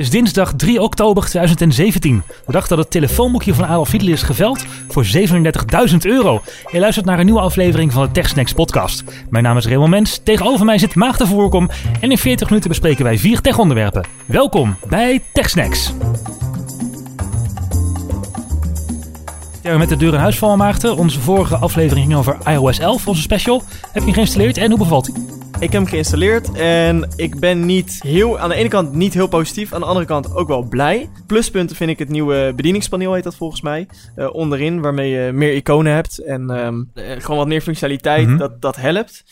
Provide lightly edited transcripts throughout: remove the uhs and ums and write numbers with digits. is dinsdag 3 oktober 2017. We dachten dat het telefoonboekje van Adolf Hitler is geveld voor €37.000. Je luistert naar een nieuwe aflevering van de TechSnacks podcast. Mijn naam is Raymond Mens, tegenover mij zit Maarten Voorkom en in 40 minuten bespreken wij 4 tech-onderwerpen. Welkom bij TechSnacks. Ja, met de deur in huis vallen, Maarten. Onze vorige aflevering ging over iOS 11, onze special. Heb je hem geïnstalleerd en hoe bevalt hij? Ik heb hem geïnstalleerd en ik ben aan de ene kant niet heel positief, aan de andere kant ook wel blij. Pluspunten vind ik het nieuwe bedieningspaneel, heet dat volgens mij, onderin, waarmee je meer iconen hebt en gewoon wat meer functionaliteit, dat helpt.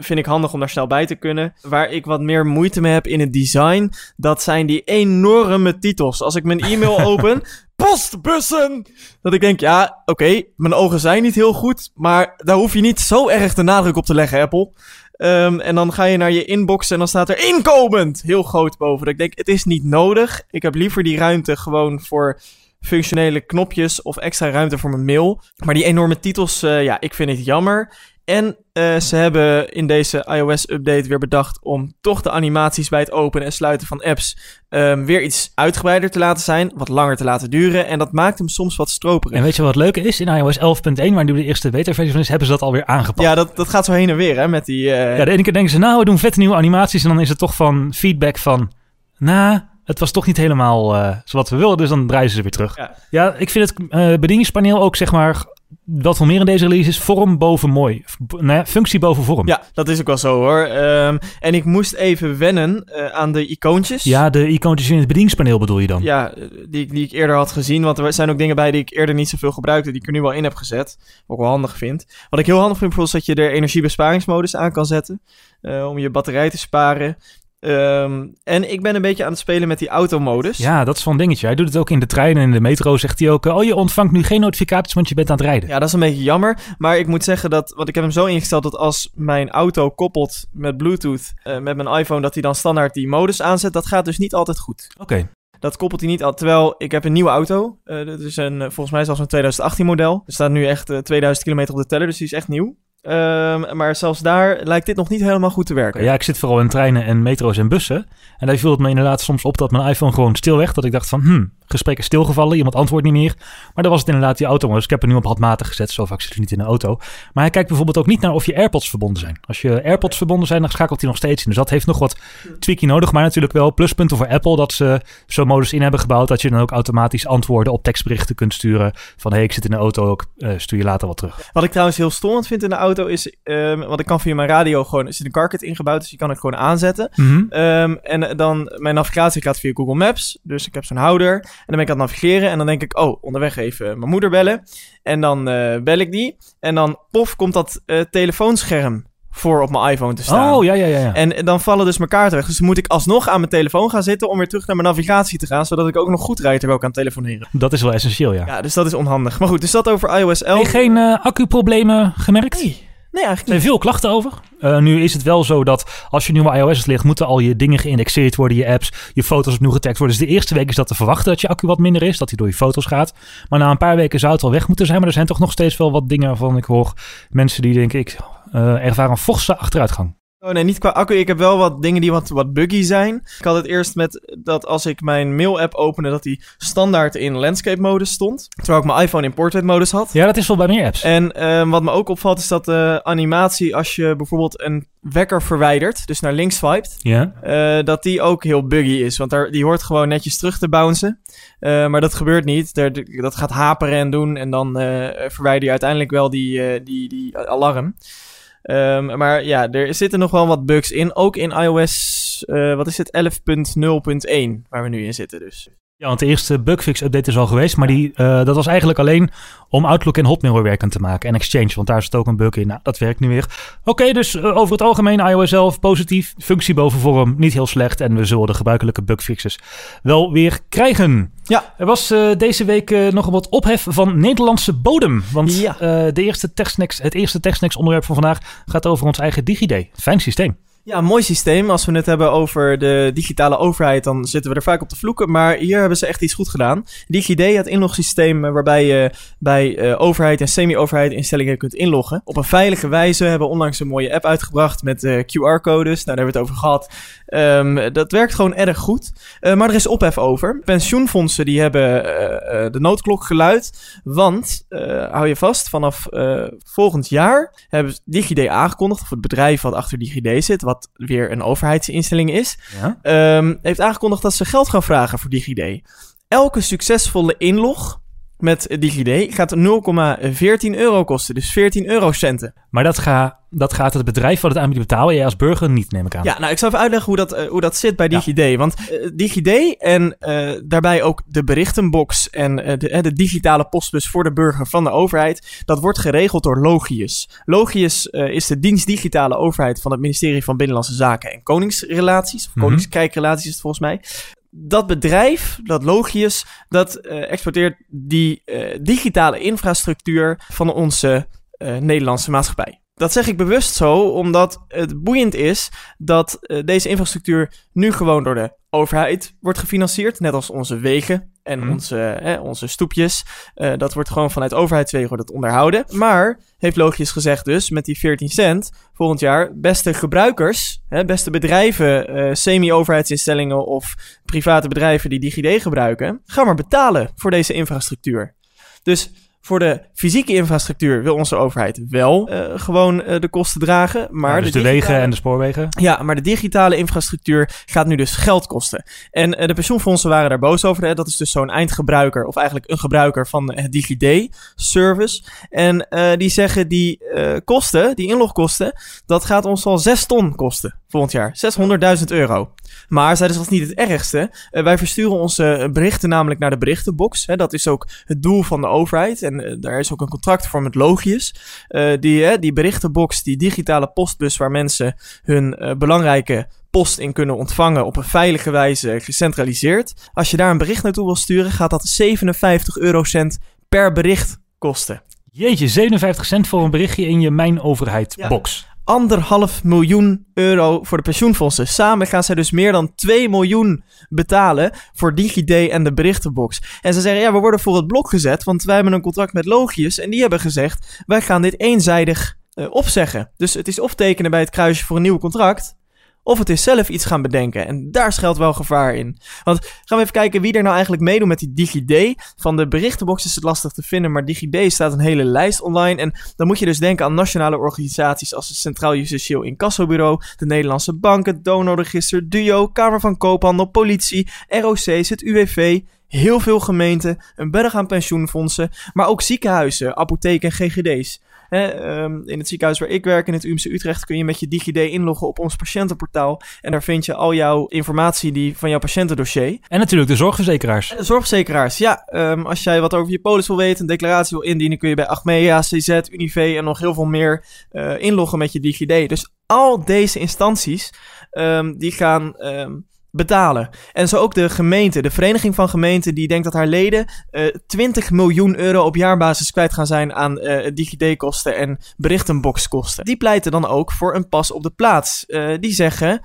Vind ik handig om daar snel bij te kunnen. Waar ik wat meer moeite mee heb in het design, dat zijn die enorme titels. Als ik mijn e-mail open, postbussen! Dat ik denk, ja, oké, mijn ogen zijn niet heel goed, maar daar hoef je niet zo erg de nadruk op te leggen, Apple. En dan ga je naar je inbox en dan staat er inkomend! Heel groot boven. Dat ik denk, het is niet nodig. Ik heb liever die ruimte gewoon voor functionele knopjes of extra ruimte voor mijn mail. Maar die enorme titels, ik vind het jammer. En ze hebben in deze iOS-update weer bedacht om toch de animaties bij het openen en sluiten van apps weer iets uitgebreider te laten zijn, wat langer te laten duren. En dat maakt hem soms wat stroperig. En weet je wat leuk is? In iOS 11.1, waar nu de eerste beta-versie van is, hebben ze dat alweer aangepakt. Ja, dat gaat zo heen en weer, hè, met die... Ja, de ene keer denken ze, we doen vette nieuwe animaties en dan is het toch van feedback van, het was toch niet helemaal zoals we wilden, dus dan draaien ze weer terug. Ja, ik vind het bedieningspaneel ook, zeg maar, wat wel meer in deze release is, vorm boven mooi. Functie boven vorm. Ja, dat is ook wel zo, hoor. En ik moest even wennen aan de icoontjes. Ja, de icoontjes in het bedieningspaneel bedoel je dan? Ja, die ik eerder had gezien. Want er zijn ook dingen bij die ik eerder niet zoveel gebruikte, die ik er nu wel in heb gezet. Wat ik wel handig vind. Wat ik heel handig vind, bijvoorbeeld, is dat je er energiebesparingsmodus aan kan zetten. Om je batterij te sparen. En ik ben een beetje aan het spelen met die automodus. Ja, dat is wel een dingetje. Hij doet het ook in de trein en in de metro, zegt hij ook, je ontvangt nu geen notificaties, want je bent aan het rijden. Ja, dat is een beetje jammer. Maar ik moet zeggen dat, want ik heb hem zo ingesteld dat als mijn auto koppelt met Bluetooth, met mijn iPhone, dat hij dan standaard die modus aanzet. Dat gaat dus niet altijd goed. Oké. Dat koppelt hij niet al. Terwijl ik heb een nieuwe auto. Dat is volgens mij zelfs een 2018 model. Er staat nu echt 2000 kilometer op de teller, dus die is echt nieuw. Maar zelfs daar lijkt dit nog niet helemaal goed te werken. Ja, ik zit vooral in treinen en metro's en bussen. En daar viel het me inderdaad soms op dat mijn iPhone gewoon stilweg. Dat ik dacht van, gesprek is stilgevallen, iemand antwoordt niet meer. Maar dan was het inderdaad die auto. Dus ik heb hem nu op handmatig gezet, zo vaak zit hij niet in de auto. Maar hij kijkt bijvoorbeeld ook niet naar of je AirPods verbonden zijn. Als je AirPods verbonden zijn, dan schakelt hij nog steeds in. Dus dat heeft nog wat tweakie nodig. Maar natuurlijk wel pluspunten voor Apple dat ze zo'n modus in hebben gebouwd, dat je dan ook automatisch antwoorden op tekstberichten kunt sturen. Van, ik zit in de auto, ook stuur je later wat terug. Wat ik trouwens heel storend vind in de auto is, want ik kan via mijn radio gewoon, er zit een CarKit ingebouwd, dus je kan het gewoon aanzetten. En dan, mijn navigatie gaat via Google Maps, dus ik heb zo'n houder. En dan ben ik aan het navigeren en dan denk ik, onderweg even mijn moeder bellen. En dan bel ik die en dan, komt dat telefoonscherm voor op mijn iPhone te staan. Ja. En dan vallen dus mijn kaarten weg. Dus dan moet ik alsnog aan mijn telefoon gaan zitten om weer terug naar mijn navigatie te gaan, zodat ik ook nog goed rijd terwijl ik aan het telefoneren. Dat is wel essentieel, ja. Ja, dus dat is onhandig. Maar goed, dus dat over iOS 11. Geen accuproblemen gemerkt? Nee, eigenlijk niet. Er zijn veel klachten over. Nu is het wel zo dat als je nu bij iOS ligt, moeten al je dingen geïndexeerd worden, je apps, je foto's opnieuw getagd worden. Dus de eerste week is dat te verwachten dat je accu wat minder is, dat hij door je foto's gaat. Maar na een paar weken zou het al weg moeten zijn. Maar er zijn toch nog steeds wel wat dingen waarvan ik hoor mensen die denken, ik ervaar een forse achteruitgang. Oh nee, niet qua accu. Ik heb wel wat dingen die wat buggy zijn. Ik had het eerst met dat als ik mijn mail-app opende, dat die standaard in landscape-modus stond. Terwijl ik mijn iPhone in portrait-modus had. Ja, dat is wel bij meer apps. En wat me ook opvalt is dat de animatie, als je bijvoorbeeld een wekker verwijdert, dus naar links swiped, dat die ook heel buggy is. Want die hoort gewoon netjes terug te bouncen. Maar dat gebeurt niet. Dat gaat haperen en doen. En dan verwijder je uiteindelijk wel die alarm. Maar ja, er zitten nog wel wat bugs in. Ook in iOS 11.0.1, waar we nu in zitten dus. Ja, want de eerste bugfix-update is al geweest, maar dat was eigenlijk alleen om Outlook en Hotmail weer werkend te maken. En Exchange, want daar zit ook een bug in. Nou, dat werkt nu weer. Oké, dus over het algemeen iOS 11 positief. Functie boven vorm, niet heel slecht. En we zullen de gebruikelijke bugfixes wel weer krijgen. Ja. Er was deze week nog wat ophef van Nederlandse bodem. Want het eerste TechSnacks-onderwerp van vandaag gaat over ons eigen DigiD. Fijn systeem. Ja, een mooi systeem. Als we het hebben over de digitale overheid, dan zitten we er vaak op te vloeken. Maar hier hebben ze echt iets goed gedaan. DigiD, het inlogsysteem waarbij je bij overheid en semi-overheid instellingen kunt inloggen. Op een veilige wijze hebben onlangs een mooie app uitgebracht met QR-codes. Nou, daar hebben we het over gehad. Dat werkt gewoon erg goed. Maar er is ophef over. Pensioenfondsen die hebben de noodklok geluid. Want, hou je vast, vanaf volgend jaar hebben DigiD aangekondigd, of het bedrijf wat achter DigiD zit, wat weer een overheidsinstelling is, ja? Heeft aangekondigd dat ze geld gaan vragen voor DigiD. Elke succesvolle inlog met DigiD gaat €0,14 kosten. Dus 14 eurocenten. Maar dat gaat het bedrijf wat het aanbiedt betalen. Jij als burger niet, neem ik aan. Ja, nou, ik zal even uitleggen hoe dat zit bij DigiD. Ja. Want DigiD en daarbij ook de berichtenbox en de digitale postbus voor de burger van de overheid, dat wordt geregeld door Logius. Logius is de dienst digitale overheid van het ministerie van Binnenlandse Zaken en Koninkrijksrelaties. Of Koninkrijksrelaties is het volgens mij. Dat bedrijf, dat Logius, dat exporteert die digitale infrastructuur van onze Nederlandse maatschappij. Dat zeg ik bewust zo, omdat het boeiend is dat deze infrastructuur nu gewoon door de overheid wordt gefinancierd. Net als onze wegen en onze stoepjes. Dat wordt gewoon vanuit overheidswegen wordt het onderhouden. Maar, heeft Logius gezegd dus, met die 14 cent volgend jaar, beste gebruikers, beste bedrijven, semi-overheidsinstellingen of private bedrijven die DigiD gebruiken, ga maar betalen voor deze infrastructuur. Dus voor de fysieke infrastructuur wil onze overheid wel gewoon de kosten dragen. Maar ja, dus de wegen en de spoorwegen? Ja, maar de digitale infrastructuur gaat nu dus geld kosten. En de pensioenfondsen waren daar boos over. Hè? Dat is dus zo'n eindgebruiker, of eigenlijk een gebruiker van het DigiD-service. En die zeggen die kosten, die inlogkosten, dat gaat ons al 6 ton kosten volgend jaar. €600.000. Maar, dat is nog niet het ergste. Wij versturen onze berichten namelijk naar de berichtenbox. Hè? Dat is ook het doel van de overheid. En daar is ook een contract voor met Logius. Die berichtenbox, die digitale postbus waar mensen hun belangrijke post in kunnen ontvangen op een veilige wijze gecentraliseerd. Als je daar een bericht naartoe wil sturen, gaat dat €0,57 per bericht kosten. Jeetje, 57 cent voor een berichtje in je Mijn Overheid-box. Ja. €1,5 miljoen voor de pensioenfondsen. Samen gaan zij dus meer dan 2 miljoen betalen voor DigiD en de berichtenbox. En ze zeggen, ja, we worden voor het blok gezet, want wij hebben een contract met Logius en die hebben gezegd, wij gaan dit eenzijdig opzeggen. Dus het is of tekenen bij het kruisje voor een nieuw contract, of het is zelf iets gaan bedenken. En daar schuilt wel gevaar in. Want gaan we even kijken wie er nou eigenlijk meedoet met die DigiD. Van de berichtenbox is het lastig te vinden, maar DigiD staat een hele lijst online. En dan moet je dus denken aan nationale organisaties als het Centraal Justitieel Incassobureau, de Nederlandse Banken, Donorregister, DUO, Kamer van Koophandel, Politie, ROC's, het UWV, heel veel gemeenten, een berg aan pensioenfondsen, maar ook ziekenhuizen, apotheken en GGD's. In het ziekenhuis waar ik werk, in het UMC Utrecht, kun je met je DigiD inloggen op ons patiëntenportaal. En daar vind je al jouw informatie van jouw patiëntendossier. En natuurlijk de zorgverzekeraars. En de zorgverzekeraars, ja. Als jij wat over je polis wil weten, een declaratie wil indienen, kun je bij Achmea, CZ, Univé en nog heel veel meer inloggen met je DigiD. Dus al deze instanties, die gaan betalen. En zo ook de gemeente. De vereniging van gemeenten die denkt dat haar leden €20 miljoen op jaarbasis kwijt gaan zijn aan DigiD-kosten en berichtenboxkosten. Die pleiten dan ook voor een pas op de plaats. Die zeggen,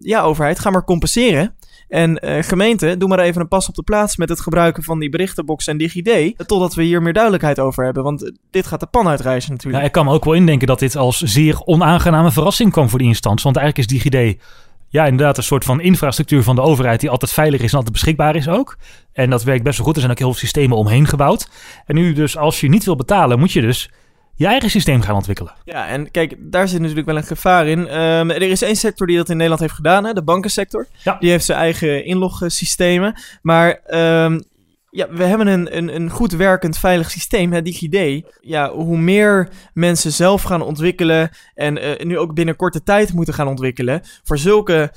ja overheid, ga maar compenseren. En gemeente, doe maar even een pas op de plaats met het gebruiken van die berichtenbox en DigiD, totdat we hier meer duidelijkheid over hebben, want dit gaat de pan uitreizen natuurlijk. Ja, ik kan me ook wel indenken dat dit als zeer onaangename verrassing kwam voor die instantie, want eigenlijk is DigiD, ja, inderdaad een soort van infrastructuur van de overheid die altijd veilig is en altijd beschikbaar is ook. En dat werkt best wel goed. Er zijn ook heel veel systemen omheen gebouwd. En nu dus, als je niet wil betalen, moet je dus je eigen systeem gaan ontwikkelen. Ja, en kijk, daar zit natuurlijk wel een gevaar in. Er is één sector die dat in Nederland heeft gedaan, hè? De bankensector. Ja. Die heeft zijn eigen inlogsystemen. Maar ja, we hebben een goed werkend veilig systeem, hè, DigiD. Ja, hoe meer mensen zelf gaan ontwikkelen en nu ook binnen korte tijd moeten gaan ontwikkelen voor zulke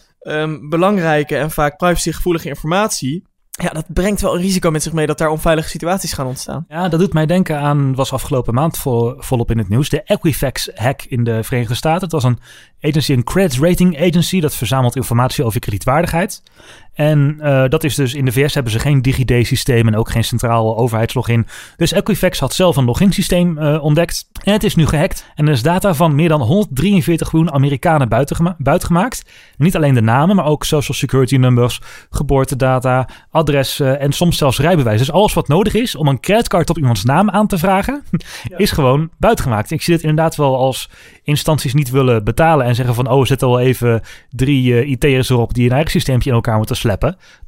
belangrijke en vaak privacygevoelige informatie, ja, dat brengt wel een risico met zich mee dat daar onveilige situaties gaan ontstaan. Ja, dat doet mij denken aan, was afgelopen maand volop in het nieuws, de Equifax hack in de Verenigde Staten. Het was een credit rating agency, dat verzamelt informatie over je kredietwaardigheid. En dat is dus in de VS hebben ze geen DigiD-systeem en ook geen centraal overheidslogin. Dus Equifax had zelf een loginsysteem ontdekt. En het is nu gehackt. En er is data van meer dan 143 miljoen Amerikanen buitengemaakt. Niet alleen de namen, maar ook social security numbers, geboortedata, adressen en soms zelfs rijbewijs. Dus alles wat nodig is om een creditcard op iemands naam aan te vragen, is gewoon buitengemaakt. Ik zie dit inderdaad wel als instanties niet willen betalen en zeggen van oh, zet al even 3 IT'ers erop die een eigen systeempje in elkaar moeten sleppen.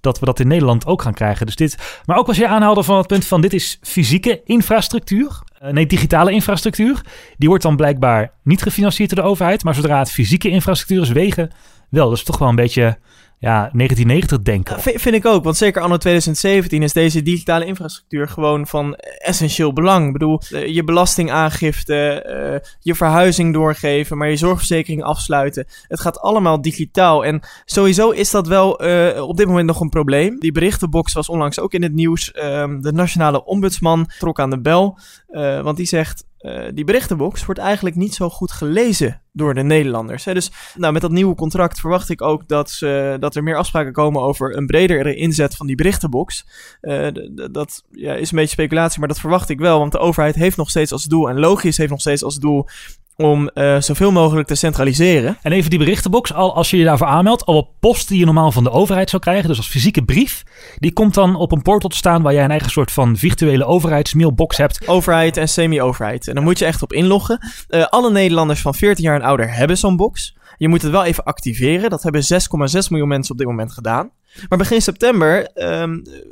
Dat we dat in Nederland ook gaan krijgen. Dus dit, maar ook als je aanhaalde van het punt van dit is fysieke infrastructuur. Digitale infrastructuur. Die wordt dan blijkbaar niet gefinancierd door de overheid. Maar zodra het fysieke infrastructuur is, wegen wel. Dat is toch wel een beetje 1990 denken. Vind ik ook, want zeker anno 2017 is deze digitale infrastructuur gewoon van essentieel belang. Ik bedoel, je belastingaangifte, je verhuizing doorgeven, maar je zorgverzekering afsluiten. Het gaat allemaal digitaal en sowieso is dat wel op dit moment nog een probleem. Die berichtenbox was onlangs ook in het nieuws. De nationale ombudsman trok aan de bel, want die zegt... die berichtenbox wordt eigenlijk niet zo goed gelezen door de Nederlanders. Hè? Dus met dat nieuwe contract verwacht ik ook dat er meer afspraken komen over een bredere inzet van die berichtenbox. Dat is een beetje speculatie, maar dat verwacht ik wel. Want de overheid heeft nog steeds als doel en Logius heeft nog steeds als doel om zoveel mogelijk te centraliseren. En even die berichtenbox, als je je daarvoor aanmeldt, alle post die je normaal van de overheid zou krijgen, dus als fysieke brief, die komt dan op een portal te staan waar jij een eigen soort van virtuele overheidsmailbox hebt. Overheid en semi-overheid. En dan moet je echt op inloggen. Alle Nederlanders van 14 jaar en ouder hebben zo'n box. Je moet het wel even activeren. Dat hebben 6,6 miljoen mensen op dit moment gedaan. Maar begin september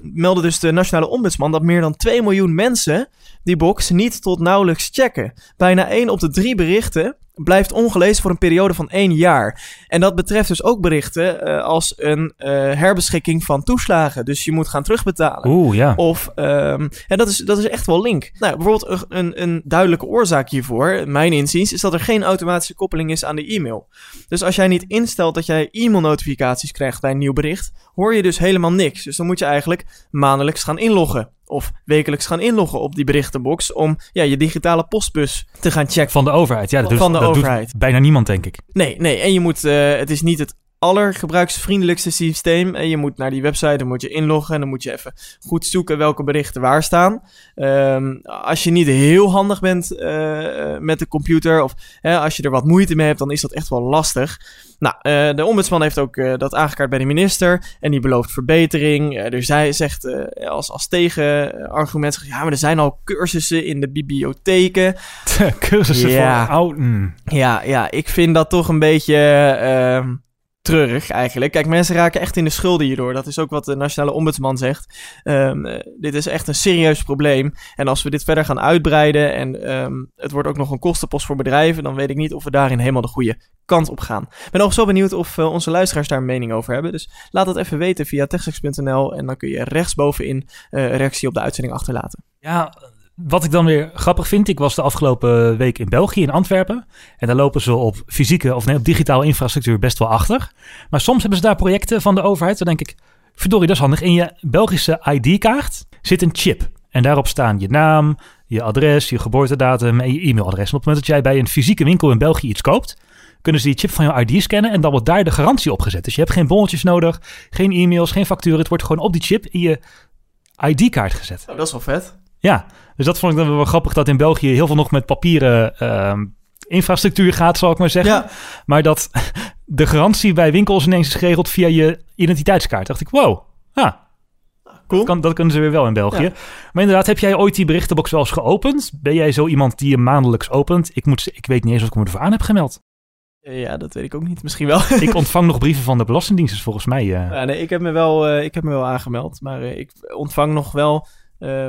meldde dus de Nationale Ombudsman dat meer dan 2 miljoen mensen die box niet tot nauwelijks checken. Bijna 1 op de 3 berichten blijft ongelezen voor een periode van 1 jaar. En dat betreft dus ook berichten als een herbeschikking van toeslagen. Dus je moet gaan terugbetalen. Of, en dat is echt wel link. Nou, bijvoorbeeld een duidelijke oorzaak hiervoor, mijn inziens, is dat er geen automatische koppeling is aan de e-mail. Dus als jij niet instelt dat jij e-mailnotificaties krijgt bij een nieuw bericht, hoor je dus helemaal niks. Dus dan moet je eigenlijk maandelijks gaan inloggen. Of wekelijks gaan inloggen op die berichtenbox om je digitale postbus te gaan checken. Van de overheid. Ja, dus van de overheid. Doet bijna niemand, denk ik. Nee. En je moet, het is niet het allergebruiksvriendelijkste systeem. En je moet naar die website, dan moet je inloggen en dan moet je even goed zoeken welke berichten waar staan. Als je niet heel handig bent met de computer of als je er wat moeite mee hebt, dan is dat echt wel lastig. Nou, de ombudsman heeft ook dat aangekaart bij de minister en die belooft verbetering. Dus hij zegt als tegenargument, maar er zijn al cursussen in de bibliotheken. Cursussen voor ouden. Ja, ik vind dat toch een beetje... treurig eigenlijk. Kijk, mensen raken echt in de schulden hierdoor. Dat is ook wat de Nationale Ombudsman zegt. Dit is echt een serieus probleem. En als we dit verder gaan uitbreiden en het wordt ook nog een kostenpost voor bedrijven, dan weet ik niet of we daarin helemaal de goede kant op gaan. Ik ben ook zo benieuwd of onze luisteraars daar een mening over hebben. Dus laat dat even weten via techsnacks.nl en dan kun je rechtsbovenin een reactie op de uitzending achterlaten. Ja, wat ik dan weer grappig vind, ik was de afgelopen week in België, in Antwerpen. En daar lopen ze op fysieke of op digitale infrastructuur best wel achter. Maar soms hebben ze daar projecten van de overheid. Dan denk ik, verdorie, dat is handig. In je Belgische ID-kaart zit een chip. En daarop staan je naam, je adres, je geboortedatum en je e-mailadres. En op het moment dat jij bij een fysieke winkel in België iets koopt, kunnen ze die chip van jouw ID scannen en dan wordt daar de garantie op gezet. Dus je hebt geen bonnetjes nodig, geen e-mails, geen facturen. Het wordt gewoon op die chip in je ID-kaart gezet. Oh, dat is wel vet. Ja, dus dat vond ik dan wel grappig dat in België heel veel nog met papieren infrastructuur gaat, zal ik maar zeggen. Ja. Maar dat de garantie bij winkels ineens is geregeld via je identiteitskaart. Dacht ik, wow, cool. Dat kunnen ze weer wel in België. Ja. Maar inderdaad, heb jij ooit die berichtenbox wel eens geopend? Ben jij zo iemand die je maandelijks opent? Ik weet niet eens of ik me ervoor aan heb gemeld. Ja, dat weet ik ook niet. Misschien wel. Ik ontvang nog brieven van de Belastingdienst, dus volgens mij... ik heb me wel aangemeld, maar ik ontvang nog wel...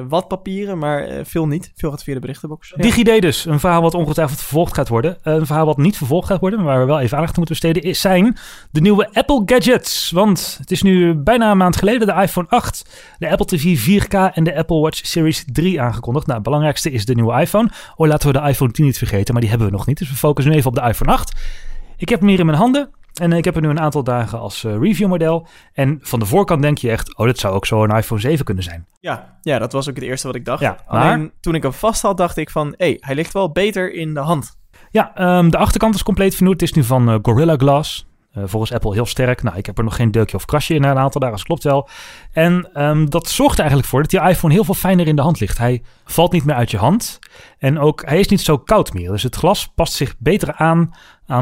wat papieren, maar veel niet. Veel gaat via de berichtenbox. Ja. DigiD dus, een verhaal wat ongetwijfeld vervolgd gaat worden. Een verhaal wat niet vervolgd gaat worden, maar waar we wel even aandacht moeten besteden, zijn de nieuwe Apple gadgets. Want het is nu bijna een maand geleden de iPhone 8, de Apple TV 4K en de Apple Watch Series 3 aangekondigd. Nou, het belangrijkste is de nieuwe iPhone. Laten we de iPhone 10 niet vergeten, maar die hebben we nog niet. Dus we focussen nu even op de iPhone 8. Ik heb hem hier in mijn handen. En ik heb er nu een aantal dagen als reviewmodel. En van de voorkant denk je echt, dat zou ook zo een iPhone 7 kunnen zijn. Ja, dat was ook het eerste wat ik dacht. Ja, alleen toen ik hem vast had, dacht ik van, hij ligt wel beter in de hand. Ja, de achterkant is compleet vernieuwd. Het is nu van Gorilla Glass. Volgens Apple heel sterk. Nou, ik heb er nog geen deukje of krasje in na een aantal dagen. Dus klopt wel. En dat zorgt er eigenlijk voor dat die iPhone heel veel fijner in de hand ligt. Hij valt niet meer uit je hand. En ook, hij is niet zo koud meer. Dus het glas past zich beter aan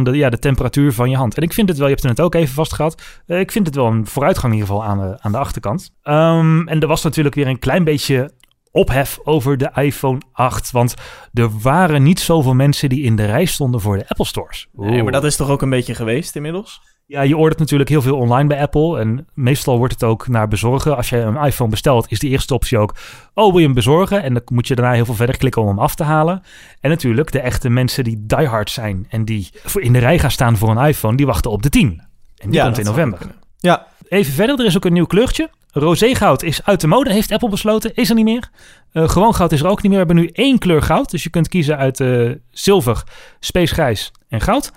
de temperatuur van je hand. En ik vind het wel, je hebt het net ook even vastgehad. Ik vind het wel een vooruitgang in ieder geval aan de achterkant. En er was natuurlijk weer een klein beetje ophef over de iPhone 8. Want er waren niet zoveel mensen die in de rij stonden voor de Apple stores. Oeh. Nee, maar dat is toch ook een beetje geweest inmiddels? Ja, je ordert natuurlijk heel veel online bij Apple. En meestal wordt het ook naar bezorgen. Als je een iPhone bestelt, is de eerste optie ook: oh, wil je hem bezorgen? En dan moet je daarna heel veel verder klikken om hem af te halen. En natuurlijk de echte mensen die diehard zijn en die in de rij gaan staan voor een iPhone, die wachten op de 10. En die komt in november. Ja. Even verder, er is ook een nieuw kleurtje. Roségoud is uit de mode, heeft Apple besloten. Is er niet meer. Gewoon goud is er ook niet meer. We hebben nu 1 kleur goud. Dus je kunt kiezen uit zilver, spacegrijs en goud.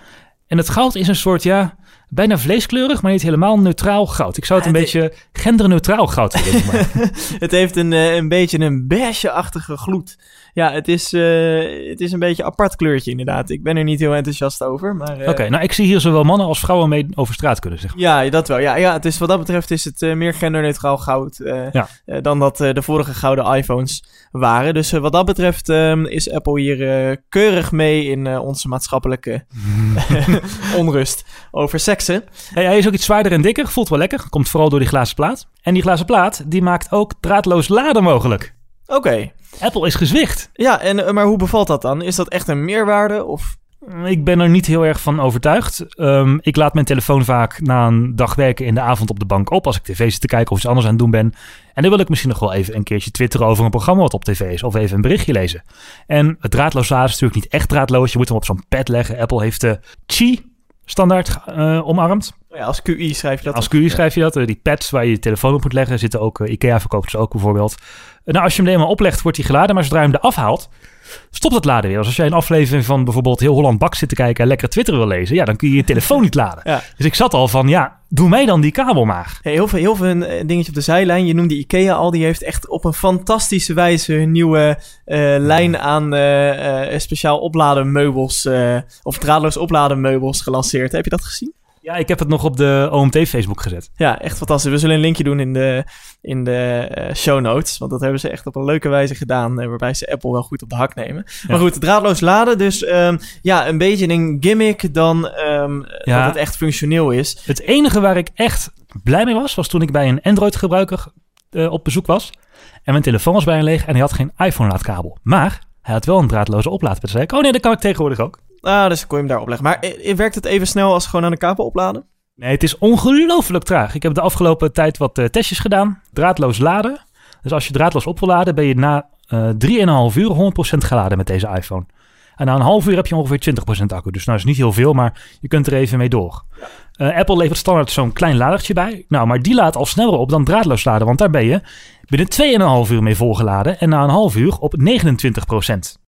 En het goud is een soort, bijna vleeskleurig, maar niet helemaal neutraal goud. Ik zou het een beetje genderneutraal goud willen maken. Het heeft een beetje een beige-achtige gloed. Ja, het is een beetje een apart kleurtje inderdaad. Ik ben er niet heel enthousiast over. Oké, nou ik zie hier zowel mannen als vrouwen mee over straat kunnen, zeg maar. Ja, dat wel. Ja, het is, wat dat betreft is het meer genderneutraal goud dan dat de vorige gouden iPhones waren. Dus wat dat betreft is Apple hier keurig mee in onze maatschappelijke onrust over seksen. Hey, hij is ook iets zwaarder en dikker, voelt wel lekker. Komt vooral door die glazen plaat. En die glazen plaat die maakt ook draadloos laden mogelijk. Oké. Apple is gezwicht. Ja, maar hoe bevalt dat dan? Is dat echt een meerwaarde of? Ik ben er niet heel erg van overtuigd. Ik laat mijn telefoon vaak na een dag werken in de avond op de bank op, als ik tv zit te kijken of iets anders aan het doen ben. En dan wil ik misschien nog wel even een keertje twitteren over een programma wat op tv is, of even een berichtje lezen. En het draadloos laden is natuurlijk niet echt draadloos. Je moet hem op zo'n pad leggen. Apple heeft de Qi standaard omarmd. Ja, als Qi schrijf je dat. Die pads waar je je telefoon op moet leggen zitten ook. IKEA verkoopt ze ook bijvoorbeeld. Nou, als je hem eenmaal oplegt, wordt hij geladen. Maar zodra je hem eraf haalt, stopt het laden weer. Dus als jij een aflevering van bijvoorbeeld Heel Holland Bak zit te kijken en lekker Twitter wil lezen, dan kun je je telefoon niet laden. Ja. Dus ik zat al van, doe mij dan die kabel maar. Hey, heel veel dingetje op de zijlijn. Je noemde IKEA al. Die heeft echt op een fantastische wijze hun nieuwe lijn aan speciaal opladen meubels of draadloos opladen meubels gelanceerd. Heb je dat gezien? Ja, ik heb het nog op de OMT Facebook gezet. Ja, echt fantastisch. We zullen een linkje doen in de show notes. Want dat hebben ze echt op een leuke wijze gedaan. Waarbij ze Apple wel goed op de hak nemen. Ja. Maar goed, draadloos laden. Dus een beetje een gimmick dan dat het echt functioneel is. Het enige waar ik echt blij mee was toen ik bij een Android-gebruiker op bezoek was. En mijn telefoon was bijna leeg en hij had geen iPhone-laadkabel. Maar hij had wel een draadloze oplaadpunt. Dus zei ik, dat kan ik tegenwoordig ook. Dus kon je hem daar opleggen. Maar werkt het even snel als gewoon aan de kabel opladen? Nee, het is ongelooflijk traag. Ik heb de afgelopen tijd wat testjes gedaan. Draadloos laden. Dus als je draadloos op wil laden, ben je na 3,5 uur 100% geladen met deze iPhone. En na een half uur heb je ongeveer 20% accu. Dus nou is niet heel veel, maar je kunt er even mee door. Apple levert standaard zo'n klein ladertje bij. Nou, maar die laat al sneller op dan draadloos laden. Want daar ben je binnen 2,5 uur mee volgeladen. En na een half uur op 29%.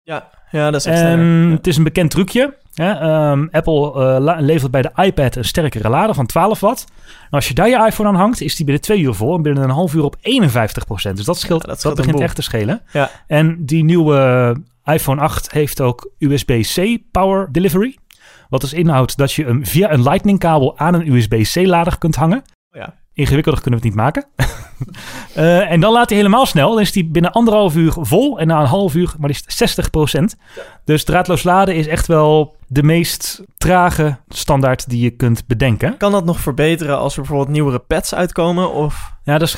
Ja, dat is echt sneller. Het is een bekend trucje. Apple levert bij de iPad een sterkere lader van 12 watt. En als je daar je iPhone aan hangt, is die binnen 2 uur vol en binnen een half uur op 51%. Dus dat begint echt te schelen. Ja. En die nieuwe iPhone 8 heeft ook USB-C power delivery. Wat dus inhoudt dat je hem via een Lightning kabel aan een USB-C lader kunt hangen. Ja. Ingewikkelder kunnen we het niet maken. En dan laat hij helemaal snel. Dan is hij binnen 1,5 uur vol. En na een half uur maar liefst 60%. Ja. Dus draadloos laden is echt wel de meest trage standaard die je kunt bedenken. Kan dat nog verbeteren als er bijvoorbeeld nieuwere pads uitkomen? Of? Ja, er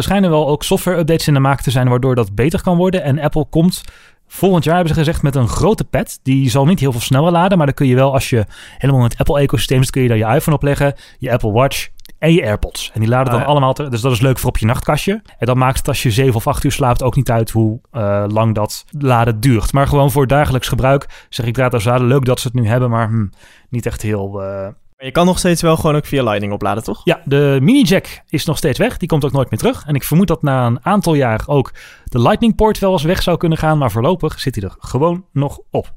schijnen wel ook software-updates in de maak te zijn, waardoor dat beter kan worden. En Apple komt volgend jaar, hebben ze gezegd, met een grote pad. Die zal niet heel veel sneller laden. Maar dan kun je wel, als je helemaal in het Apple-ecosysteem zit, kun je daar je iPhone op leggen, je Apple Watch en je AirPods. En die laden dan allemaal. Dus dat is leuk voor op je nachtkastje. En dat maakt het, als je 7 of 8 uur slaapt, ook niet uit hoe lang dat laden duurt. Maar gewoon voor dagelijks gebruik zeg ik draadloos laden. Leuk dat ze het nu hebben, maar niet echt heel. Maar je kan nog steeds wel gewoon ook via Lightning opladen, toch? Ja, de mini-jack is nog steeds weg. Die komt ook nooit meer terug. En ik vermoed dat na een aantal jaar ook de Lightning-poort wel eens weg zou kunnen gaan. Maar voorlopig zit hij er gewoon nog op.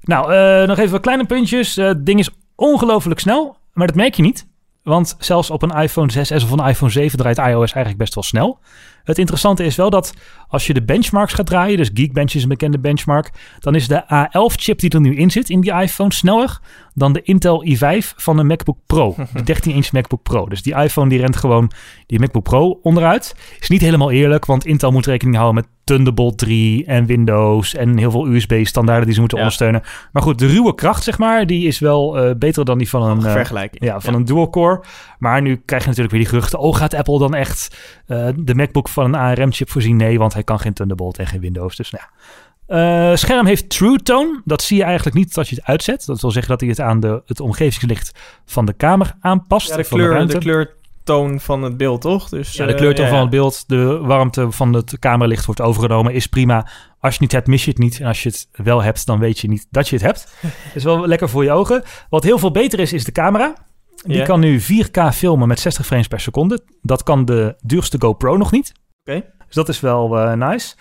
Nou, nog even wat kleine puntjes. Het ding is ongelooflijk snel, maar dat merk je niet. Want zelfs op een iPhone 6s of een iPhone 7 draait iOS eigenlijk best wel snel. Het interessante is wel dat als je de benchmarks gaat draaien, dus Geekbench is een bekende benchmark, dan is de A11-chip die er nu in zit in die iPhone sneller dan de Intel i5 van een MacBook Pro. De 13-inch MacBook Pro. Dus die iPhone die rent gewoon die MacBook Pro onderuit. Is niet helemaal eerlijk, want Intel moet rekening houden met Thunderbolt 3 en Windows en heel veel USB-standaarden die ze moeten ondersteunen. Maar goed, de ruwe kracht, zeg maar, die is wel beter dan die van een dual-core. Maar nu krijg je natuurlijk weer die geruchten. Oh, gaat Apple dan echt de MacBook van een ARM-chip voorzien? Nee, want hij kan geen Thunderbolt en geen Windows. Dus nou ja. Scherm heeft True Tone. Dat zie je eigenlijk niet als je het uitzet. Dat wil zeggen dat hij het aan het omgevingslicht van de kamer aanpast. Ja, de kleurtoon van het beeld, toch? Dus, ja, de kleurtoon van het beeld. De warmte van het kamerlicht wordt overgenomen. Is prima. Als je het niet hebt, mis je het niet. En als je het wel hebt, dan weet je niet dat je het hebt. Is wel lekker voor je ogen. Wat heel veel beter is, is de camera. Die kan nu 4K filmen met 60 frames per seconde. Dat kan de duurste GoPro nog niet. Okay. Dus dat is wel nice.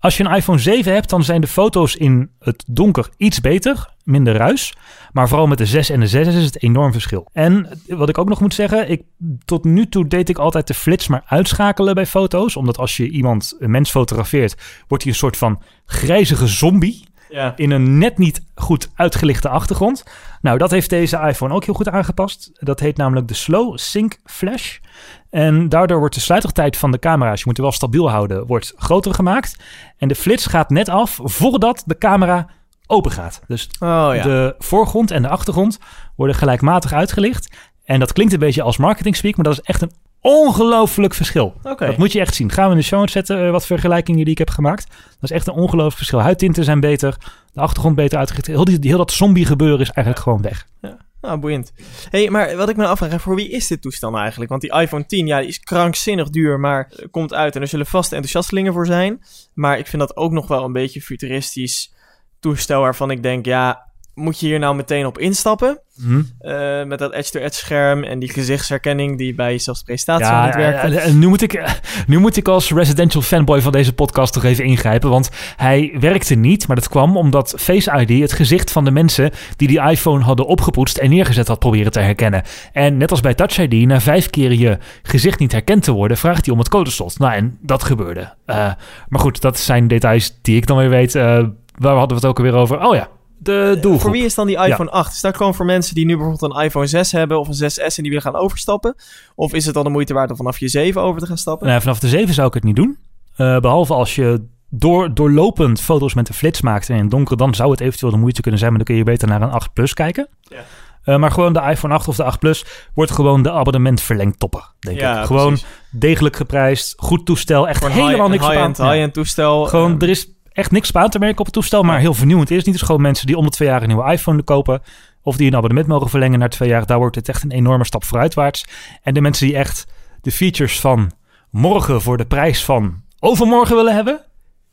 Als je een iPhone 7 hebt, dan zijn de foto's in het donker iets beter. Minder ruis. Maar vooral met de 6 en de 6 is het enorm verschil. En wat ik ook nog moet zeggen, tot nu toe deed ik altijd de flits maar uitschakelen bij foto's. Omdat als je een mens fotografeert, wordt hij een soort van grijzige zombie. Ja. In een net niet goed uitgelichte achtergrond. Nou, dat heeft deze iPhone ook heel goed aangepast. Dat heet namelijk de Slow Sync Flash. En daardoor wordt de sluitingstijd van de camera's, je moet er wel stabiel houden, wordt groter gemaakt. En de flits gaat net af voordat de camera open gaat. Dus de voorgrond en de achtergrond worden gelijkmatig uitgelicht. En dat klinkt een beetje als marketing speak, maar dat is echt een ongelooflijk verschil. Okay. Dat moet je echt zien. Gaan we in de show notes zetten wat vergelijkingen die ik heb gemaakt. Dat is echt een ongelooflijk verschil. Huidtinten zijn beter, de achtergrond beter uitgericht. Heel dat zombie gebeuren is eigenlijk gewoon weg. Ja. Nou, boeiend. Hey, maar wat ik me afvraag, voor wie is dit toestel eigenlijk? Want die iPhone 10, die is krankzinnig duur, maar komt uit en er zullen vast enthousiastelingen voor zijn. Maar ik vind dat ook nog wel een beetje futuristisch toestel waarvan ik denk, moet je hier nou meteen op instappen? Met dat edge-to-edge scherm en die gezichtsherkenning die bij zelfs presentatie niet werkt. Nu moet ik als residential fanboy van deze podcast toch even ingrijpen, want hij werkte niet, maar dat kwam omdat Face ID het gezicht van de mensen die die iPhone hadden opgepoetst en neergezet had proberen te herkennen. En net als bij Touch ID, na 5 keer je gezicht niet herkend te worden, vraagt hij om het codeslot. Nou, en dat gebeurde. Maar goed, dat zijn details die ik dan weer weet. Waar hadden we het ook alweer over? Oh ja. De doelgroep. Voor wie is dan die iPhone 8? Is dat gewoon voor mensen die nu bijvoorbeeld een iPhone 6 hebben of een 6S en die willen gaan overstappen? Of is het dan de moeite waard om vanaf je 7 over te gaan stappen? Nou, vanaf de 7 zou ik het niet doen. Behalve als je doorlopend foto's met een flits maakt en in het donker, dan zou het eventueel de moeite kunnen zijn, maar dan kun je beter naar een 8 Plus kijken. Ja. Maar gewoon de iPhone 8 of de 8 Plus wordt gewoon de abonnementverlengtopper, denk ik. Gewoon precies. Degelijk geprijsd, goed toestel, echt helemaal niks aan. High-end toestel. Gewoon, er is echt niks spaan te merken op het toestel, maar heel vernieuwend is niet. Dus gewoon mensen die om de 2 jaar een nieuwe iPhone kopen of die een abonnement mogen verlengen naar 2 jaar, daar wordt het echt een enorme stap vooruitwaarts. En de mensen die echt de features van morgen voor de prijs van overmorgen willen hebben,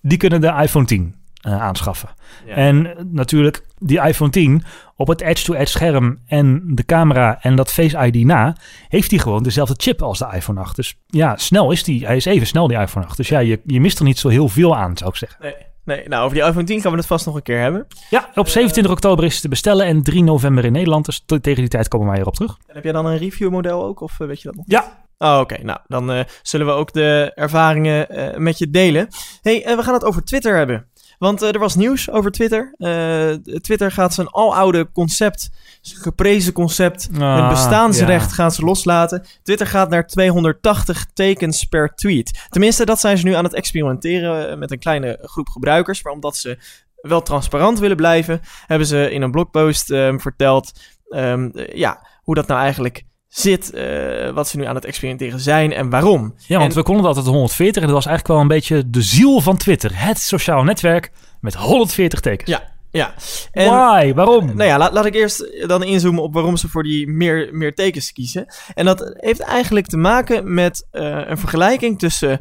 die kunnen de iPhone 10 aanschaffen. Ja. En natuurlijk die iPhone 10 op het edge-to-edge scherm en de camera en dat Face ID na, heeft hij gewoon dezelfde chip als de iPhone 8. Dus ja, snel is hij. Hij is even snel, die iPhone 8. Dus ja, je mist er niet zo heel veel aan, zou ik zeggen. Nee, nou, over die iPhone 10 gaan we het vast nog een keer hebben. Ja, op 27 oktober is het te bestellen en 3 november in Nederland. Dus tegen die tijd komen wij erop terug. En heb jij dan een reviewmodel ook, of weet je dat nog? Ja. Oh, oké. Nou, dan zullen we ook de ervaringen met je delen. Hey, we gaan het over Twitter hebben. Want er was nieuws over Twitter. Twitter gaat zijn aloude concept, zijn geprezen concept, hun bestaansrecht gaan ze loslaten. Twitter gaat naar 280 tekens per tweet. Tenminste, dat zijn ze nu aan het experimenteren met een kleine groep gebruikers. Maar omdat ze wel transparant willen blijven, hebben ze in een blogpost verteld hoe dat nou eigenlijk zit, wat ze nu aan het experimenteren zijn en waarom. Ja, want we konden altijd 140 en dat was eigenlijk wel een beetje de ziel van Twitter. Het sociaal netwerk met 140 tekens. Ja. En, why? Waarom? Nou ja, laat ik eerst dan inzoomen op waarom ze voor die meer tekens kiezen. En dat heeft eigenlijk te maken met een vergelijking tussen